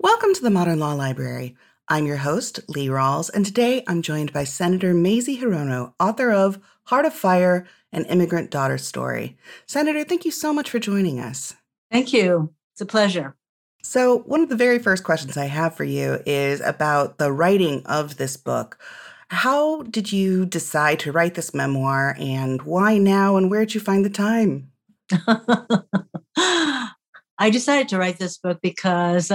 Welcome to the Modern Law Library. I'm your host, Lee Rawls, and today I'm joined by Senator Mazie Hirono, author of Heart of Fire, An Immigrant Daughter's Story. Senator, thank you so much for joining us. Thank you. It's a pleasure. So one of the very first questions I have for you is about the writing of this book. How did you decide to write this memoir, and why now, and where did you find the time? I decided to write this book because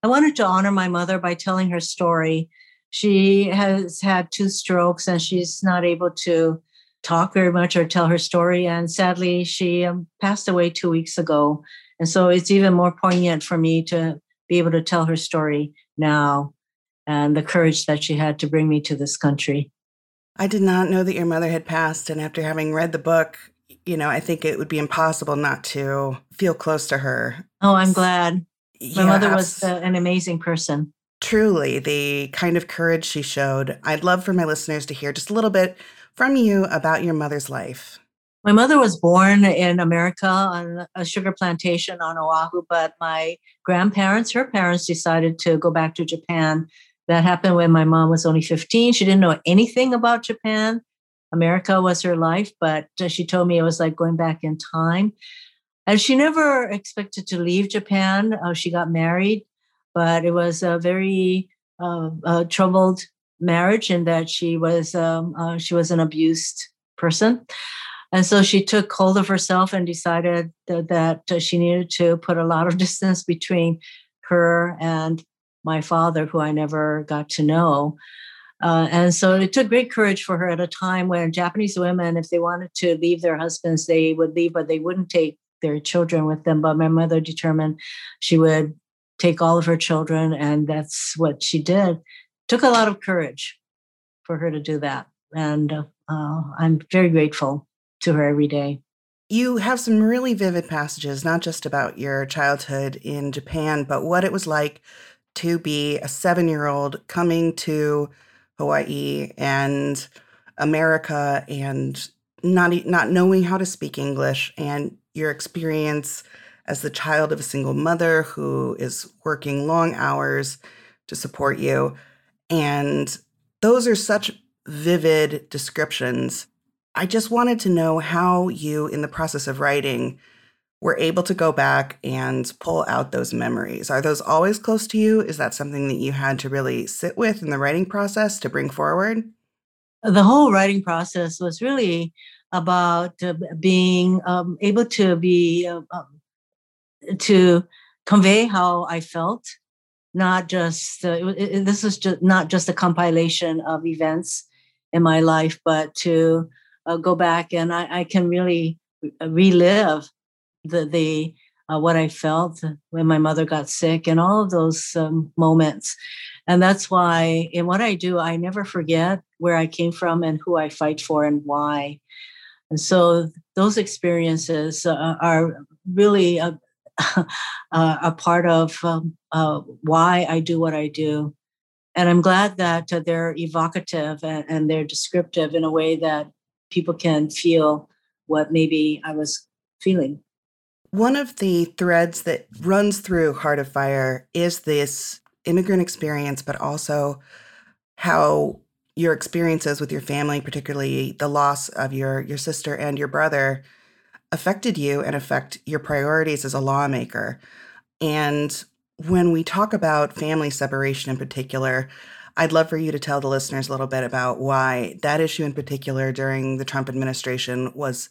I wanted to honor my mother by telling her story. She has had 2 strokes and she's not able to talk very much or tell her story. And sadly, she passed away 2 weeks ago. And so it's even more poignant for me to be able to tell her story now and the courage that she had to bring me to this country. I did not know that your mother had passed. And after having read the book, you know, I think it would be impossible not to feel close to her. Oh, I'm glad. My mother was an amazing person. Truly, the kind of courage she showed. I'd love for my listeners to hear just a little bit from you about your mother's life. My mother was born in America on a sugar plantation on Oahu, but my grandparents, her parents, decided to go back to Japan. That happened when my mom was only 15. She didn't know anything about Japan. America was her life, but she told me it was like going back in time. And she never expected to leave Japan. She got married, but it was a very troubled marriage in that she was an abused person. And so she took hold of herself and decided that she needed to put a lot of distance between her and my father, who I never got to know. And so it took great courage for her at a time when Japanese women, if they wanted to leave their husbands, they would leave, but they wouldn't take their children with them. But my mother determined she would take all of her children, and that's what she did. Took a lot of courage for her to do that. And I'm very grateful to her every day. You have some really vivid passages, not just about your childhood in Japan, but what it was like to be a 7-year-old coming to Hawaii and America and not knowing how to speak English, and your experience as the child of a single mother who is working long hours to support you. And those are such vivid descriptions. I just wanted to know how you, in the process of writing, were able to go back and pull out those memories. Are those always close to you? Is that something that you had to really sit with in the writing process to bring forward? The whole writing process was really about being able to be to convey how I felt. Not just this is just not just a compilation of events in my life, but to go back and I can really relive the what I felt when my mother got sick and all of those moments. And that's why in what I do, I never forget where I came from and who I fight for and why. And so those experiences are really a part of why I do what I do. And I'm glad that they're evocative and they're descriptive in a way that people can feel what maybe I was feeling. One of the threads that runs through Heart of Fire is this immigrant experience, but also how your experiences with your family, particularly the loss of your sister and your brother, affected you and affect your priorities as a lawmaker. And when we talk about family separation in particular, I'd love for you to tell the listeners a little bit about why that issue in particular during the Trump administration was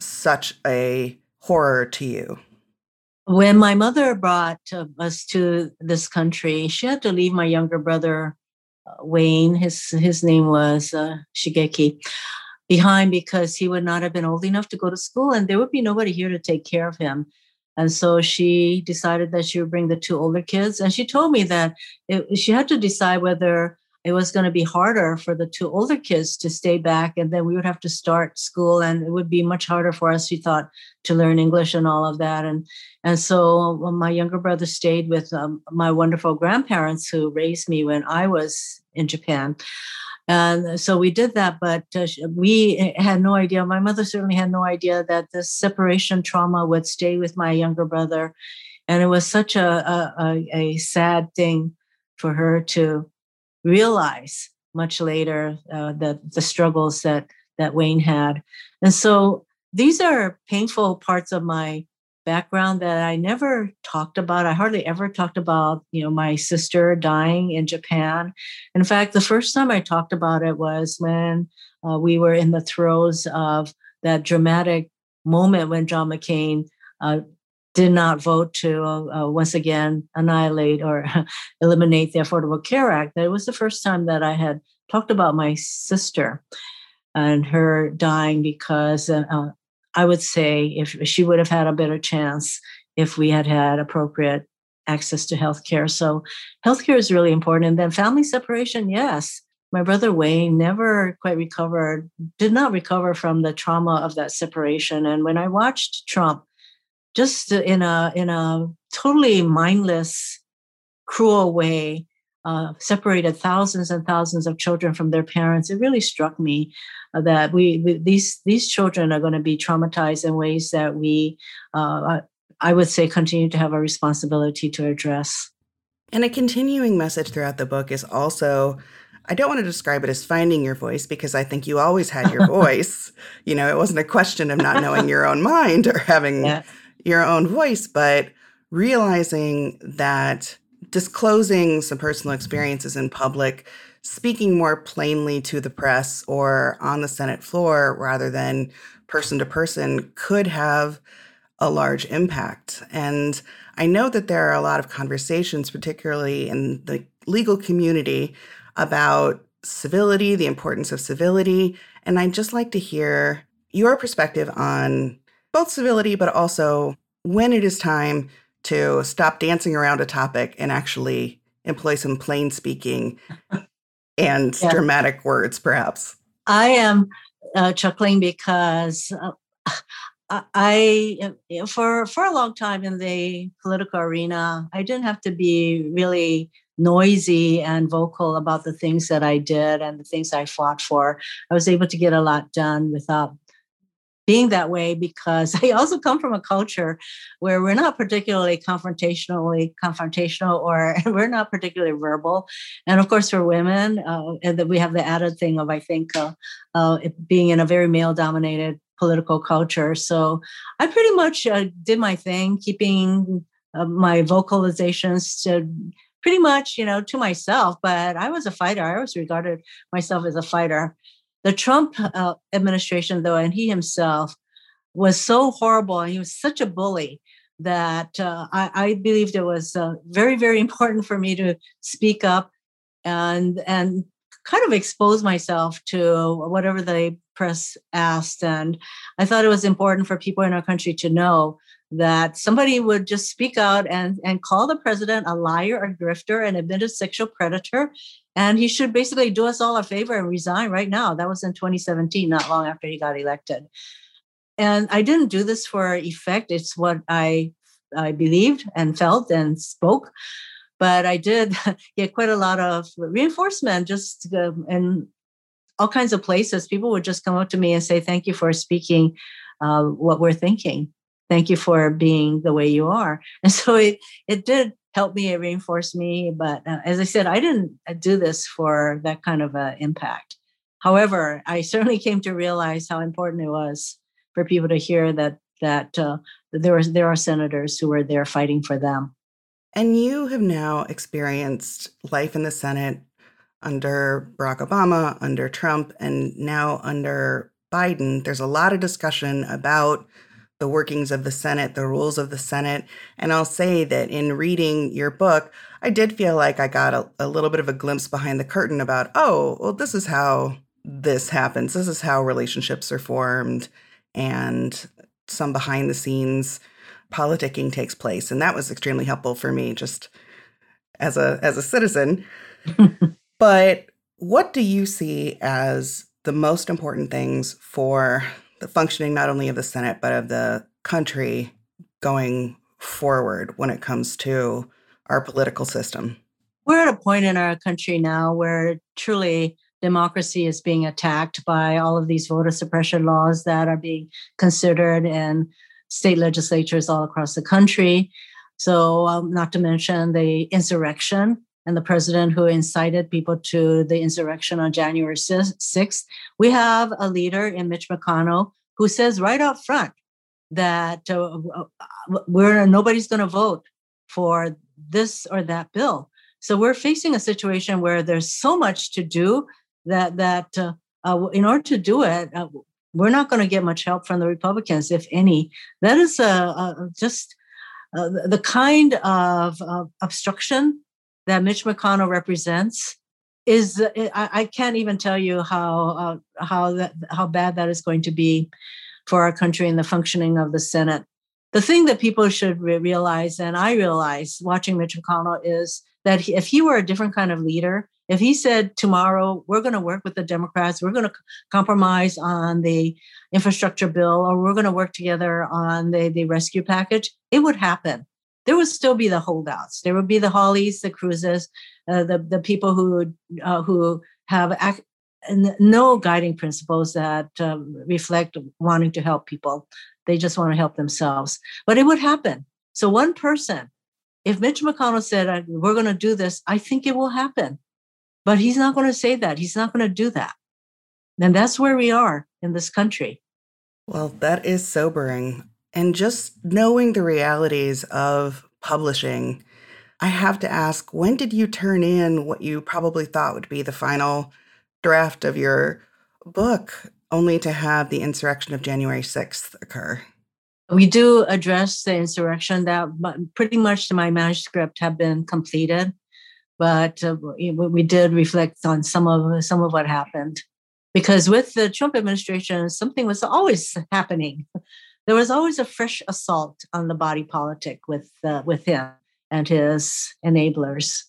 such a horror to you. When my mother brought us to this country, she had to leave my younger brother, Wayne, his name was Shigeki, behind because he would not have been old enough to go to school and there would be nobody here to take care of him. And so she decided that she would bring the 2 older kids. And she told me that she had to decide whether it was going to be harder for the 2 older kids to stay back. And then we would have to start school and it would be much harder for us, she thought, to learn English and all of that. And so my younger brother stayed with my wonderful grandparents who raised me when I was in Japan. And so we did that, but we had no idea. My mother certainly had no idea that this separation trauma would stay with my younger brother And it was such a sad thing for her to realize much later the struggles that Wayne had. And so these are painful parts of my background that I never talked about. I hardly ever talked about, my sister dying in Japan. In fact, the first time I talked about it was when we were in the throes of that dramatic moment when John McCain did not vote to once again annihilate or eliminate the Affordable Care Act. That was the first time that I had talked about my sister and her dying, because I would say if she would have had a better chance if we had had appropriate access to healthcare. So healthcare is really important. And then family separation, yes. My brother Wayne never quite did not recover from the trauma of that separation. And when I watched Trump, just in a totally mindless, cruel way, separated thousands and thousands of children from their parents, it really struck me that these children are going to be traumatized in ways that we, I would say, continue to have a responsibility to address. And a continuing message throughout the book is also, I don't want to describe it as finding your voice, because I think you always had your voice. It wasn't a question of not knowing your own mind or having your own voice, but realizing that disclosing some personal experiences in public, speaking more plainly to the press or on the Senate floor rather than person to person, could have a large impact. And I know that there are a lot of conversations, particularly in the legal community, about civility, the importance of civility. And I'd just like to hear your perspective on both civility, but also when it is time to stop dancing around a topic and actually employ some plain speaking and dramatic words, perhaps. I am chuckling because I, for a long time in the political arena, I didn't have to be really noisy and vocal about the things that I did and the things I fought for. I was able to get a lot done without being that way, because I also come from a culture where we're not particularly confrontational, or we're not particularly verbal. And of course, for women, and that we have the added thing of, I think, being in a very male-dominated political culture. So I pretty much did my thing, keeping my vocalizations to pretty much, to myself, but I was a fighter. I always regarded myself as a fighter. The Trump administration, though, and he himself was so horrible. He was such a bully that I believed it was very, very important for me to speak up and kind of expose myself to whatever the press asked. And I thought it was important for people in our country to know that somebody would just speak out and call the president a liar, a grifter, an admitted sexual predator. And he should basically do us all a favor and resign right now. That was in 2017, not long after he got elected. And I didn't do this for effect. It's what I believed and felt and spoke. But I did get quite a lot of reinforcement just in all kinds of places. People would just come up to me and say, thank you for speaking what we're thinking. Thank you for being the way you are. And so it did help me, it reinforced me. But as I said, I didn't do this for that kind of an impact. However, I certainly came to realize how important it was for people to hear that there are senators who were there fighting for them. And you have now experienced life in the Senate under Barack Obama, under Trump, and now under Biden. There's a lot of discussion about the workings of the Senate, the rules of the Senate. And I'll say that in reading your book, I did feel like I got a little bit of a glimpse behind the curtain about, this is how this happens. This is how relationships are formed and some behind the scenes politicking takes place. And that was extremely helpful for me just as a citizen. But what do you see as the most important things for the functioning not only of the Senate, but of the country going forward when it comes to our political system? We're at a point in our country now where truly democracy is being attacked by all of these voter suppression laws that are being considered in state legislatures all across the country. So not to mention the insurrection and the president who incited people to the insurrection on January 6th. We have a leader in Mitch McConnell who says right up front that nobody's going to vote for this or that bill. So we're facing a situation where there's so much to do that in order to do it, we're not going to get much help from the Republicans, if any. That is just the kind of obstruction that Mitch McConnell represents. I can't even tell you how bad that is going to be for our country and the functioning of the Senate. The thing that people should realize, and I realize watching Mitch McConnell, is that if he were a different kind of leader, if he said tomorrow, we're going to work with the Democrats, we're going to compromise on the infrastructure bill, or we're going to work together on the rescue package, it would happen. There would still be the holdouts. There would be the Hollies, the Cruises, the people who have no guiding principles that reflect wanting to help people. They just want to help themselves. But it would happen. So one person, if Mitch McConnell said, we're going to do this, I think it will happen. But he's not going to say that. He's not going to do that. And that's where we are in this country. Well, that is sobering. And just knowing the realities of publishing, I have to ask, when did you turn in what you probably thought would be the final draft of your book, only to have the insurrection of January 6th occur? We do address the insurrection. That pretty much my manuscript have been completed. But we did reflect on some of what happened, because with the Trump administration, something was always happening. There was always a fresh assault on the body politic with him and his enablers.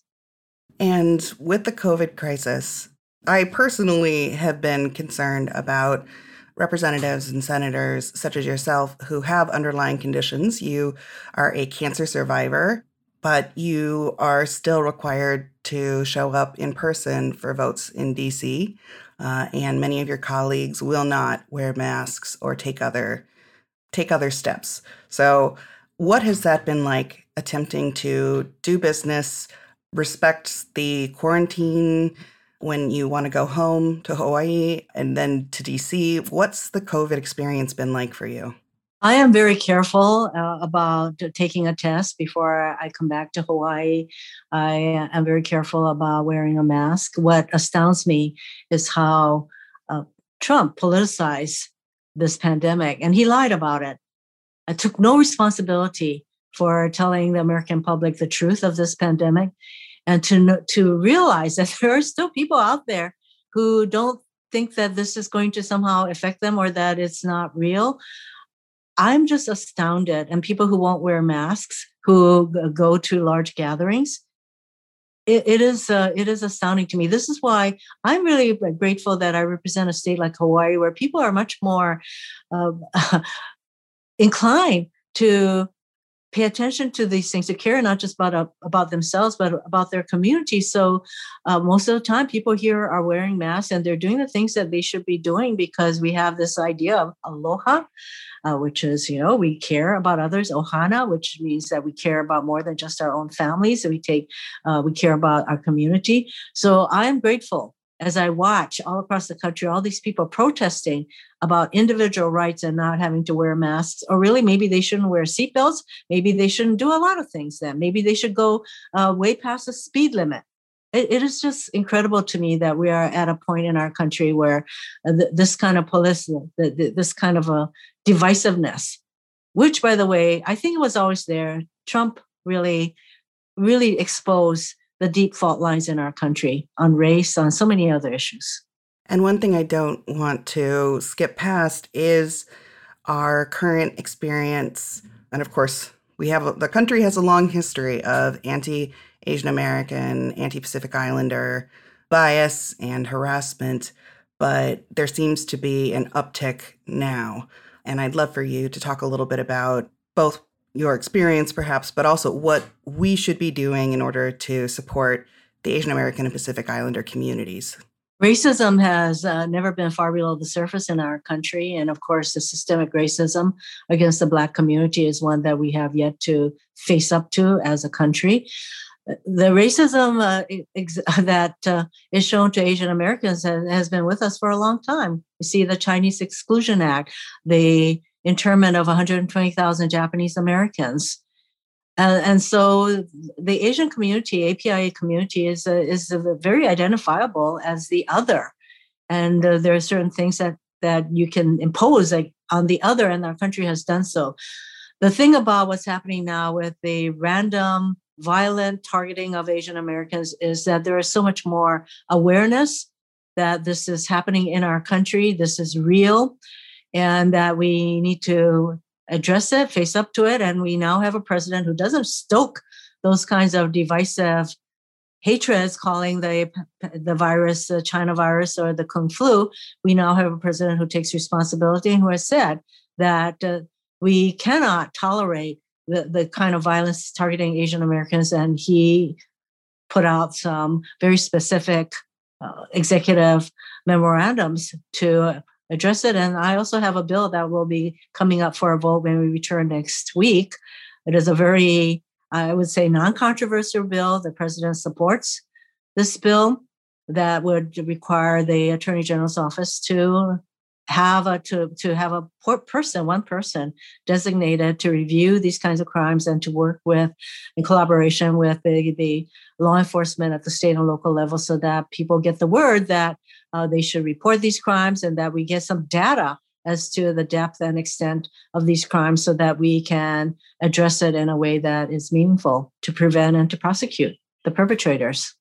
And with the COVID crisis, I personally have been concerned about representatives and senators such as yourself who have underlying conditions. You are a cancer survivor, but you are still required to show up in person for votes in DC. And many of your colleagues will not wear masks or take other steps. So what has that been like, attempting to do business, respect the quarantine when you want to go home to Hawaii and then to DC? What's the COVID experience been like for you? I am very careful about taking a test before I come back to Hawaii. I am very careful about wearing a mask. What astounds me is how Trump politicized this pandemic, and he lied about it. I took no responsibility for telling the American public the truth of this pandemic, and to realize that there are still people out there who don't think that this is going to somehow affect them or that it's not real. I'm just astounded. And people who won't wear masks, who go to large gatherings, it is astounding to me. This is why I'm really grateful that I represent a state like Hawaii, where people are much more inclined to pay attention to these things, to care not just about themselves, but about their community. So most of the time, people here are wearing masks and they're doing the things that they should be doing, because we have this idea of aloha, which is, we care about others. Ohana, which means that we care about more than just our own families. So we care about our community. So I'm grateful as I watch all across the country, all these people protesting about individual rights and not having to wear masks, or really maybe they shouldn't wear seatbelts. Maybe they shouldn't do a lot of things then. Maybe they should go way past the speed limit. It is just incredible to me that we are at a point in our country where this kind of this kind of a divisiveness, which, by the way, I think it was always there. Trump really, really exposed the deep fault lines in our country on race, on so many other issues. And one thing I don't want to skip past is our current experience. And of course, the country has a long history of anti-Asian American, anti-Pacific Islander bias and harassment, but there seems to be an uptick now. And I'd love for you to talk a little bit about both your experience, perhaps, but also what we should be doing in order to support the Asian American and Pacific Islander communities. Racism has never been far below the surface in our country. And of course, the systemic racism against the Black community is one that we have yet to face up to as a country. The racism that is shown to Asian Americans has been with us for a long time. You see the Chinese Exclusion Act, the internment of 120,000 Japanese Americans. And so the Asian community, APIA community, is very identifiable as the other. And there are certain things that you can impose on the other, and our country has done so. The thing about what's happening now with the random violent targeting of Asian Americans is that there is so much more awareness that this is happening in our country, this is real, and that we need to address it, face up to it. And we now have a president who doesn't stoke those kinds of divisive hatreds, calling the virus the China virus or the Kung Flu. We now have a president who takes responsibility and who has said that we cannot tolerate the kind of violence targeting Asian Americans. And he put out some very specific executive memorandums to address it. And I also have a bill that will be coming up for a vote when we return next week. It is a very, I would say, non-controversial bill. The president supports this bill that would require the Attorney General's office to have a one person designated to review these kinds of crimes and to work with, in collaboration with the law enforcement at the state and local level, so that people get the word that they should report these crimes, and that we get some data as to the depth and extent of these crimes, so that we can address it in a way that is meaningful to prevent and to prosecute the perpetrators.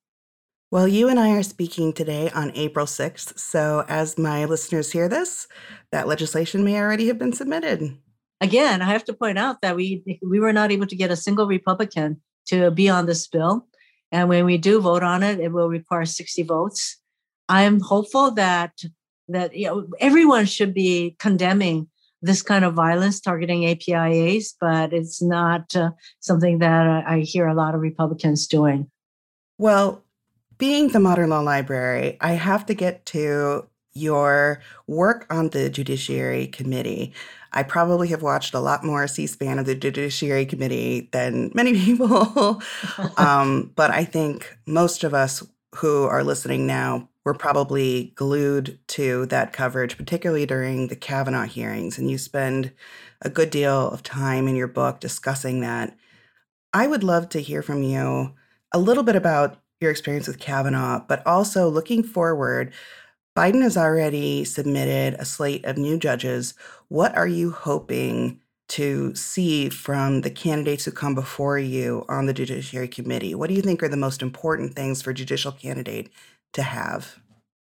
Well, you and I are speaking today on April 6th, so as my listeners hear this, that legislation may already have been submitted. Again, I have to point out that we were not able to get a single Republican to be on this bill, and when we do vote on it, it will require 60 votes. I am hopeful that everyone should be condemning this kind of violence targeting APIAs, but it's not something that I hear a lot of Republicans doing. Well, being the Modern Law Library, I have to get to your work on the Judiciary Committee. I probably have watched a lot more C-SPAN of the Judiciary Committee than many people, but I think most of us who are listening now were probably glued to that coverage, particularly during the Kavanaugh hearings, and you spend a good deal of time in your book discussing that. I would love to hear from you a little bit about your experience with Kavanaugh, but also looking forward. Biden has already submitted a slate of new judges. What are you hoping to see from the candidates who come before you on the Judiciary Committee? What do you think are the most important things for a judicial candidate to have?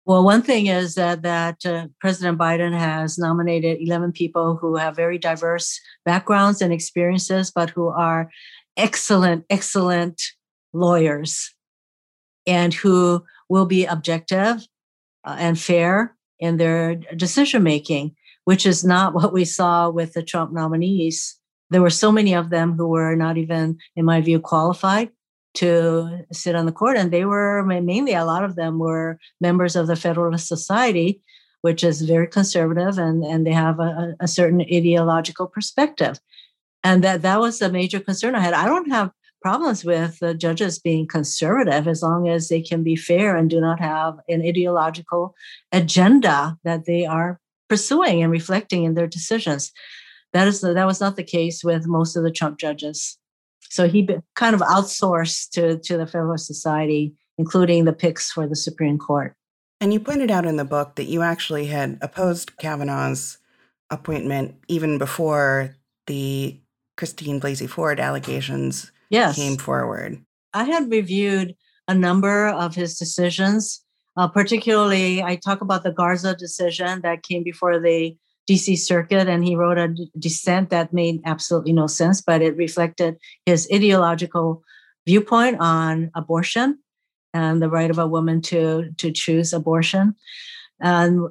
Well, one thing is that President Biden has nominated 11 people who have very diverse backgrounds and experiences, but who are excellent lawyers, and who will be objective and fair in their decision-making, which is not what we saw with the Trump nominees. There were so many of them who were not even, in my view, qualified to sit on the court. And they were, mainly a lot of them were members of the Federalist Society, which is very conservative, and they have a certain ideological perspective. And that was a major concern I had. I don't have problems with the judges being conservative as long as they can be fair and do not have an ideological agenda that they are pursuing and reflecting in their decisions. That was not the case with most of the Trump judges. So he kind of outsourced to the Federalist Society, including the picks for the Supreme Court. And you pointed out in the book that you actually had opposed Kavanaugh's appointment even before the Christine Blasey Ford allegations came forward. I had reviewed a number of his decisions, particularly I talk about the Garza decision that came before the D.C. Circuit, and he wrote a dissent that made absolutely no sense, but it reflected his ideological viewpoint on abortion and the right of a woman to choose abortion. And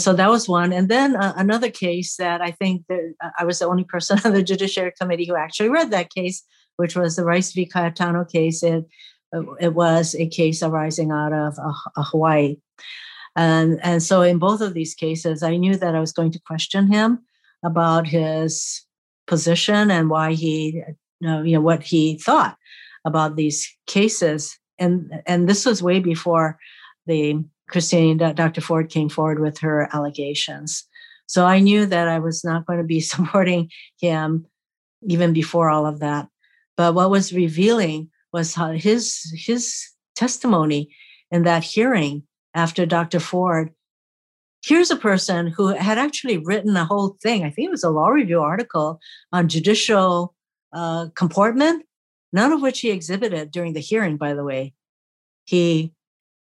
so that was one. And then another case that I think that I was the only person on the Judiciary Committee who actually read that case, which was the Rice v. Cayetano case. It was a case arising out of Hawaii. And so in both of these cases, I knew that I was going to question him about his position and why he, what he thought about these cases. And this was way before Dr. Ford came forward with her allegations. So I knew that I was not going to be supporting him even before all of that. But what was revealing was how his testimony in that hearing after Dr. Ford. Here's a person who had actually written a whole thing. I think it was a law review article on judicial comportment, none of which he exhibited during the hearing, by the way. He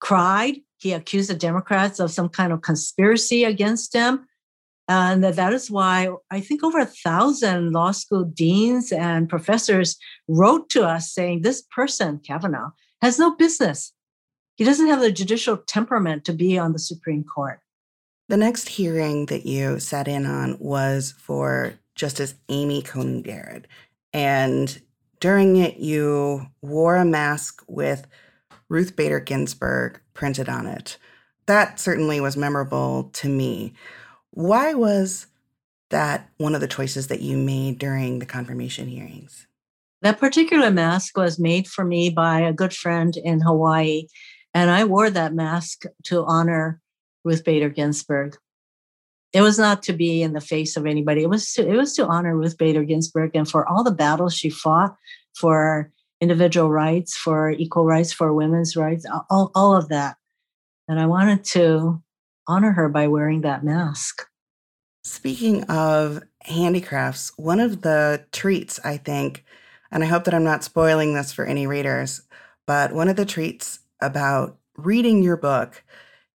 cried. He accused the Democrats of some kind of conspiracy against him. And that is why I think over 1,000 law school deans and professors wrote to us saying this person, Kavanaugh, has no business. He doesn't have the judicial temperament to be on the Supreme Court. The next hearing that you sat in on was for Justice Amy Coney Barrett. And during it, you wore a mask with Ruth Bader Ginsburg printed on it. That certainly was memorable to me. Why was that one of the choices that you made during the confirmation hearings? That particular mask was made for me by a good friend in Hawaii, and I wore that mask to honor Ruth Bader Ginsburg. It was not to be in the face of anybody. It was to honor Ruth Bader Ginsburg and for all the battles she fought for individual rights, for equal rights, for women's rights, all of that. And I wanted to honor her by wearing that mask. Speaking of handicrafts, one of the treats, I think, and I hope that I'm not spoiling this for any readers, but one of the treats about reading your book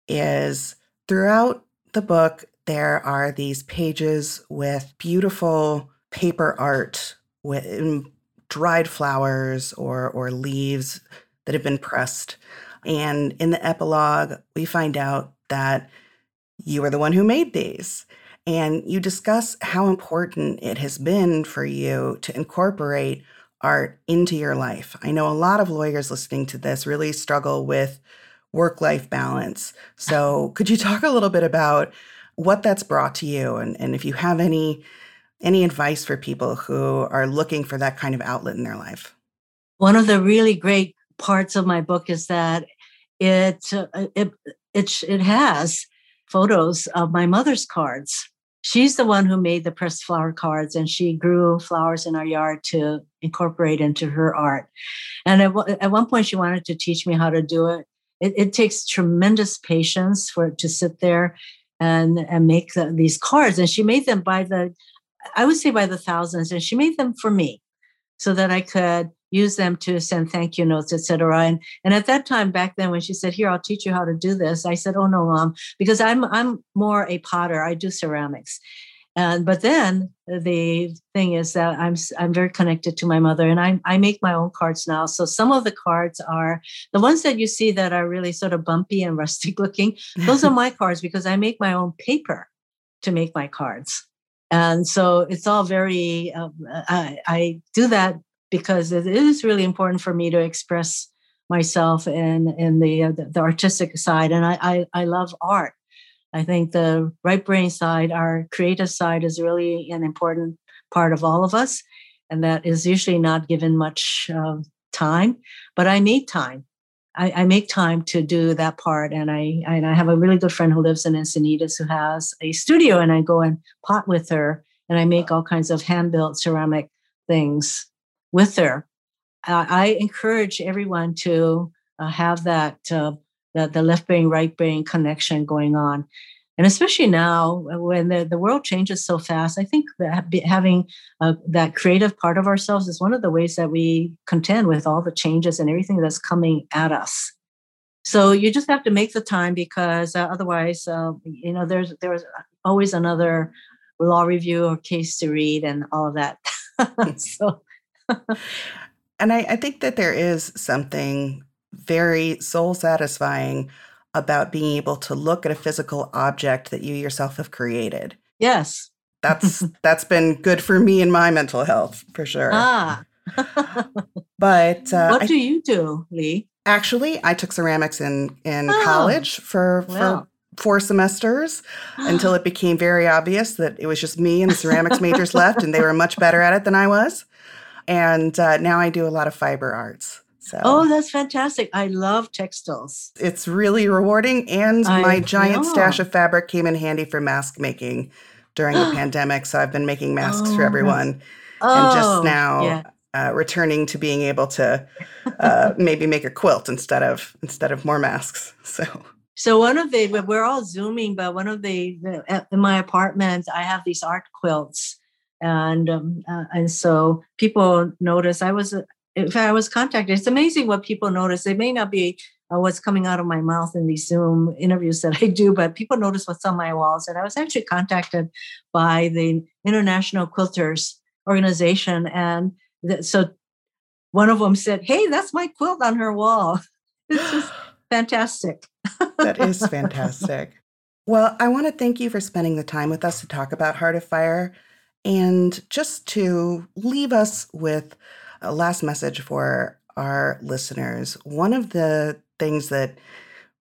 is throughout the book, there are these pages with beautiful paper art with dried flowers or leaves that have been pressed. And in the epilogue, we find out that you were the one who made these. And you discuss how important it has been for you to incorporate art into your life. I know a lot of lawyers listening to this really struggle with work-life balance. So could you talk a little bit about what that's brought to you and if you have any advice for people who are looking for that kind of outlet in their life? One of the really great parts of my book is that it has photos of my mother's cards. She's the one who made the pressed flower cards, and she grew flowers in our yard to incorporate into her art. And at one point, she wanted to teach me how to do it. It takes tremendous patience for it to sit there and make these cards. And she made them by the thousands, and she made them for me so that I could use them to send thank you notes, et cetera. And at that time, back then, when she said, here, I'll teach you how to do this, I said, oh, no, Mom, because I'm more a potter. I do ceramics. But then the thing is that I'm very connected to my mother, and I make my own cards now. So some of the cards are the ones that you see that are really sort of bumpy and rustic looking. Those are my cards because I make my own paper to make my cards. And so it's all very, I do that because it is really important for me to express myself in the artistic side. And I love art. I think the right brain side, our creative side, is really an important part of all of us. And that is usually not given much time, but I need time. I make time to do that part. And I have a really good friend who lives in Encinitas who has a studio, and I go and pot with her, and I make all kinds of hand-built ceramic things with her. I encourage everyone to have that the left brain, right brain connection going on. And especially now when the world changes so fast, I think that having that creative part of ourselves is one of the ways that we contend with all the changes and everything that's coming at us. So you just have to make the time because otherwise, there's always another law review or case to read and all of that. So, and I think that there is something very soul satisfying about being able to look at a physical object that you yourself have created. Yes. That's been good for me and my mental health for sure. But what do you do, Lee? Actually, I took ceramics in college for 4 semesters until it became very obvious that it was just me and the ceramics majors left, and they were much better at it than I was. And now I do a lot of fiber arts. So. Oh, that's fantastic. I love textiles. It's really rewarding. And my giant stash of fabric came in handy for mask making during the pandemic. So I've been making masks for everyone. Oh, and just now returning to being able to maybe make a quilt instead of more masks. So one of the, we're all Zooming, but one of the in my apartment, I have these art quilts. And so people notice I was contacted. It's amazing what people notice. They may not be what's coming out of my mouth in these Zoom interviews that I do, but people notice what's on my walls. And I was actually contacted by the International Quilters Organization. And so one of them said, hey, that's my quilt on her wall. It's just fantastic. That is fantastic. Well, I want to thank you for spending the time with us to talk about Heart of Fire. And just to leave us with a last message for our listeners, one of the things that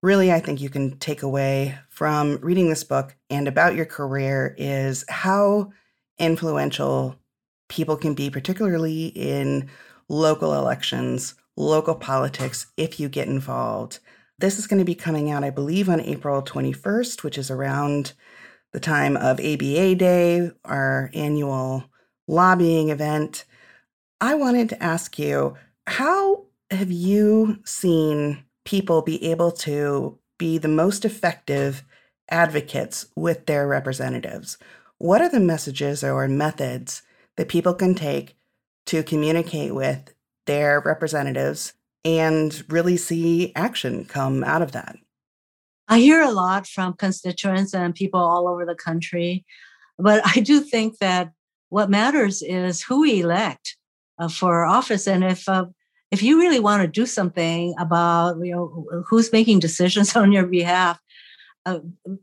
really I think you can take away from reading this book and about your career is how influential people can be, particularly in local elections, local politics, if you get involved. This is going to be coming out, I believe, on April 21st, which is around the time of ABA Day, our annual lobbying event. I wanted to ask you, how have you seen people be able to be the most effective advocates with their representatives? What are the messages or methods that people can take to communicate with their representatives and really see action come out of that? I hear a lot from constituents and people all over the country, but I do think that what matters is who we elect for office. And if you really want to do something about who's making decisions on your behalf,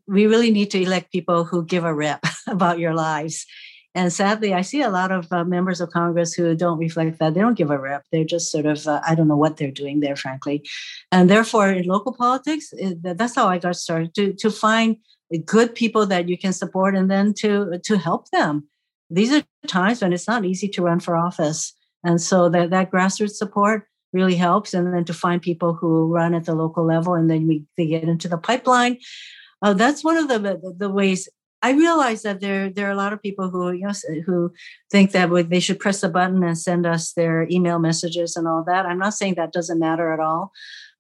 we really need to elect people who give a rip about your lives. And sadly, I see a lot of members of Congress who don't reflect that. They don't give a rip. They're just sort of, I don't know what they're doing there, frankly. And therefore, in local politics, that's how I got started, to find good people that you can support and then to help them. These are times when it's not easy to run for office. And so that grassroots support really helps. And then to find people who run at the local level and then they get into the pipeline. That's one of the ways. I realize that there are a lot of people who think that they should press a button and send us their email messages and all that. I'm not saying that doesn't matter at all,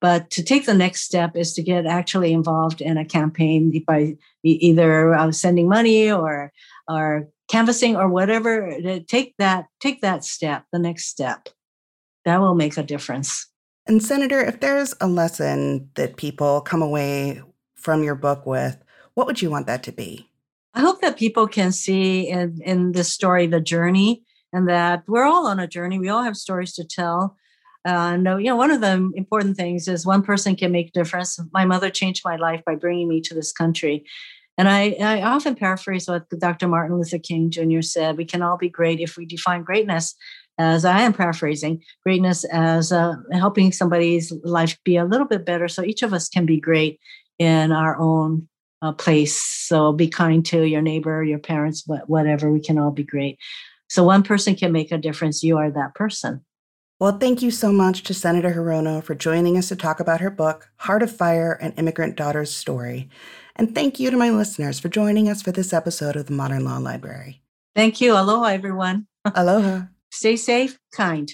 but to take the next step is to get actually involved in a campaign by either sending money or canvassing or whatever. Take that step, the next step. That will make a difference. And Senator, if there's a lesson that people come away from your book with, what would you want that to be? I hope that people can see in this story the journey, and that we're all on a journey. We all have stories to tell. One of the important things is one person can make a difference. My mother changed my life by bringing me to this country. And I often paraphrase what Dr. Martin Luther King Jr. said: we can all be great if we define greatness as, I am paraphrasing, greatness as helping somebody's life be a little bit better. So each of us can be great in our own place. So be kind to your neighbor, your parents, whatever. We can all be great. So one person can make a difference. You are that person. Well, thank you so much to Senator Hirono for joining us to talk about her book, Heart of Fire, An Immigrant Daughter's Story. And thank you to my listeners for joining us for this episode of the Modern Law Library. Thank you. Aloha, everyone. Aloha. Stay safe, kind.